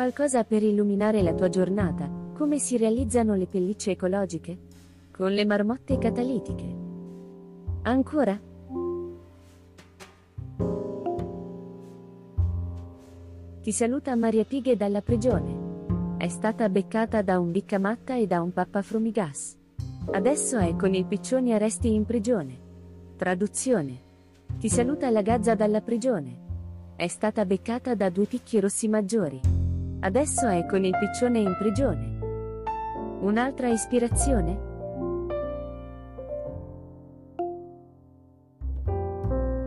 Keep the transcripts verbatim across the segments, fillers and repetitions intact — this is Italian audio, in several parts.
Qualcosa per illuminare la tua giornata. Come si realizzano le pellicce ecologiche? Con le marmotte catalitiche. Ancora? Ti saluta Maria Pighe dalla prigione. È stata beccata da un biccamatta e da un pappafrumigas. Adesso è con il piccione a resti in prigione. Traduzione. Ti saluta la gazza dalla prigione. È stata beccata da due picchi rossi maggiori. Adesso è con il piccione in prigione. Un'altra ispirazione?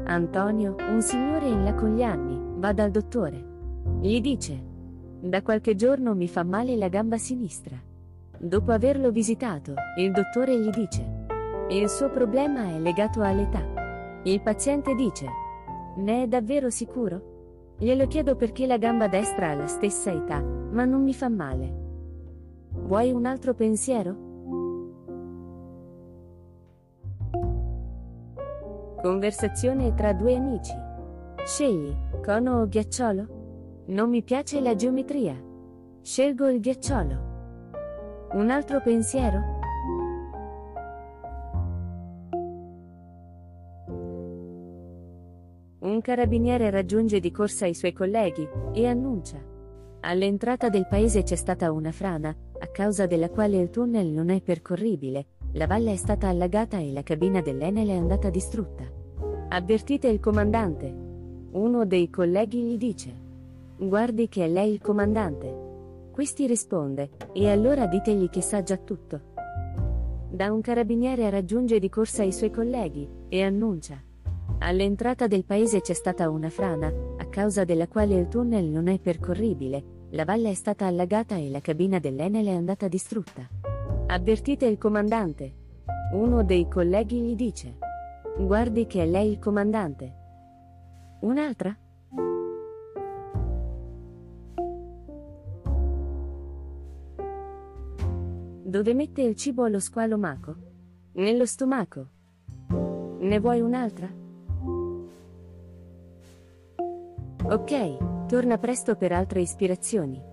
Antonio, un signore in là con gli anni, va dal dottore. Gli dice: da qualche giorno mi fa male la gamba sinistra. Dopo averlo visitato, il dottore gli dice: il suo problema è legato all'età. Il paziente dice: ne è davvero sicuro? Glielo chiedo perché la gamba destra ha la stessa età, ma non mi fa male. Vuoi un altro pensiero? Conversazione tra due amici. Scegli, cono o ghiacciolo? Non mi piace la geometria. Scelgo il ghiacciolo. Un altro pensiero? Un carabiniere raggiunge di corsa i suoi colleghi e annuncia: all'entrata del paese c'è stata una frana, a causa della quale il tunnel non è percorribile, la valle è stata allagata e la cabina dell'Enel è andata distrutta. Avvertite il comandante. Uno dei colleghi gli dice: guardi che è lei il comandante. Questi risponde: e allora ditegli che sa già tutto. Da un carabiniere raggiunge di corsa i suoi colleghi e annuncia: all'entrata del paese c'è stata una frana, a causa della quale il tunnel non è percorribile, la valle è stata allagata e la cabina dell'Enel è andata distrutta. Avvertite il comandante. Uno dei colleghi gli dice: guardi che è lei il comandante. Un'altra? Dove mette il cibo lo squalo Mako? Nello stomaco. Ne vuoi un'altra? Ok, torna presto per altre ispirazioni.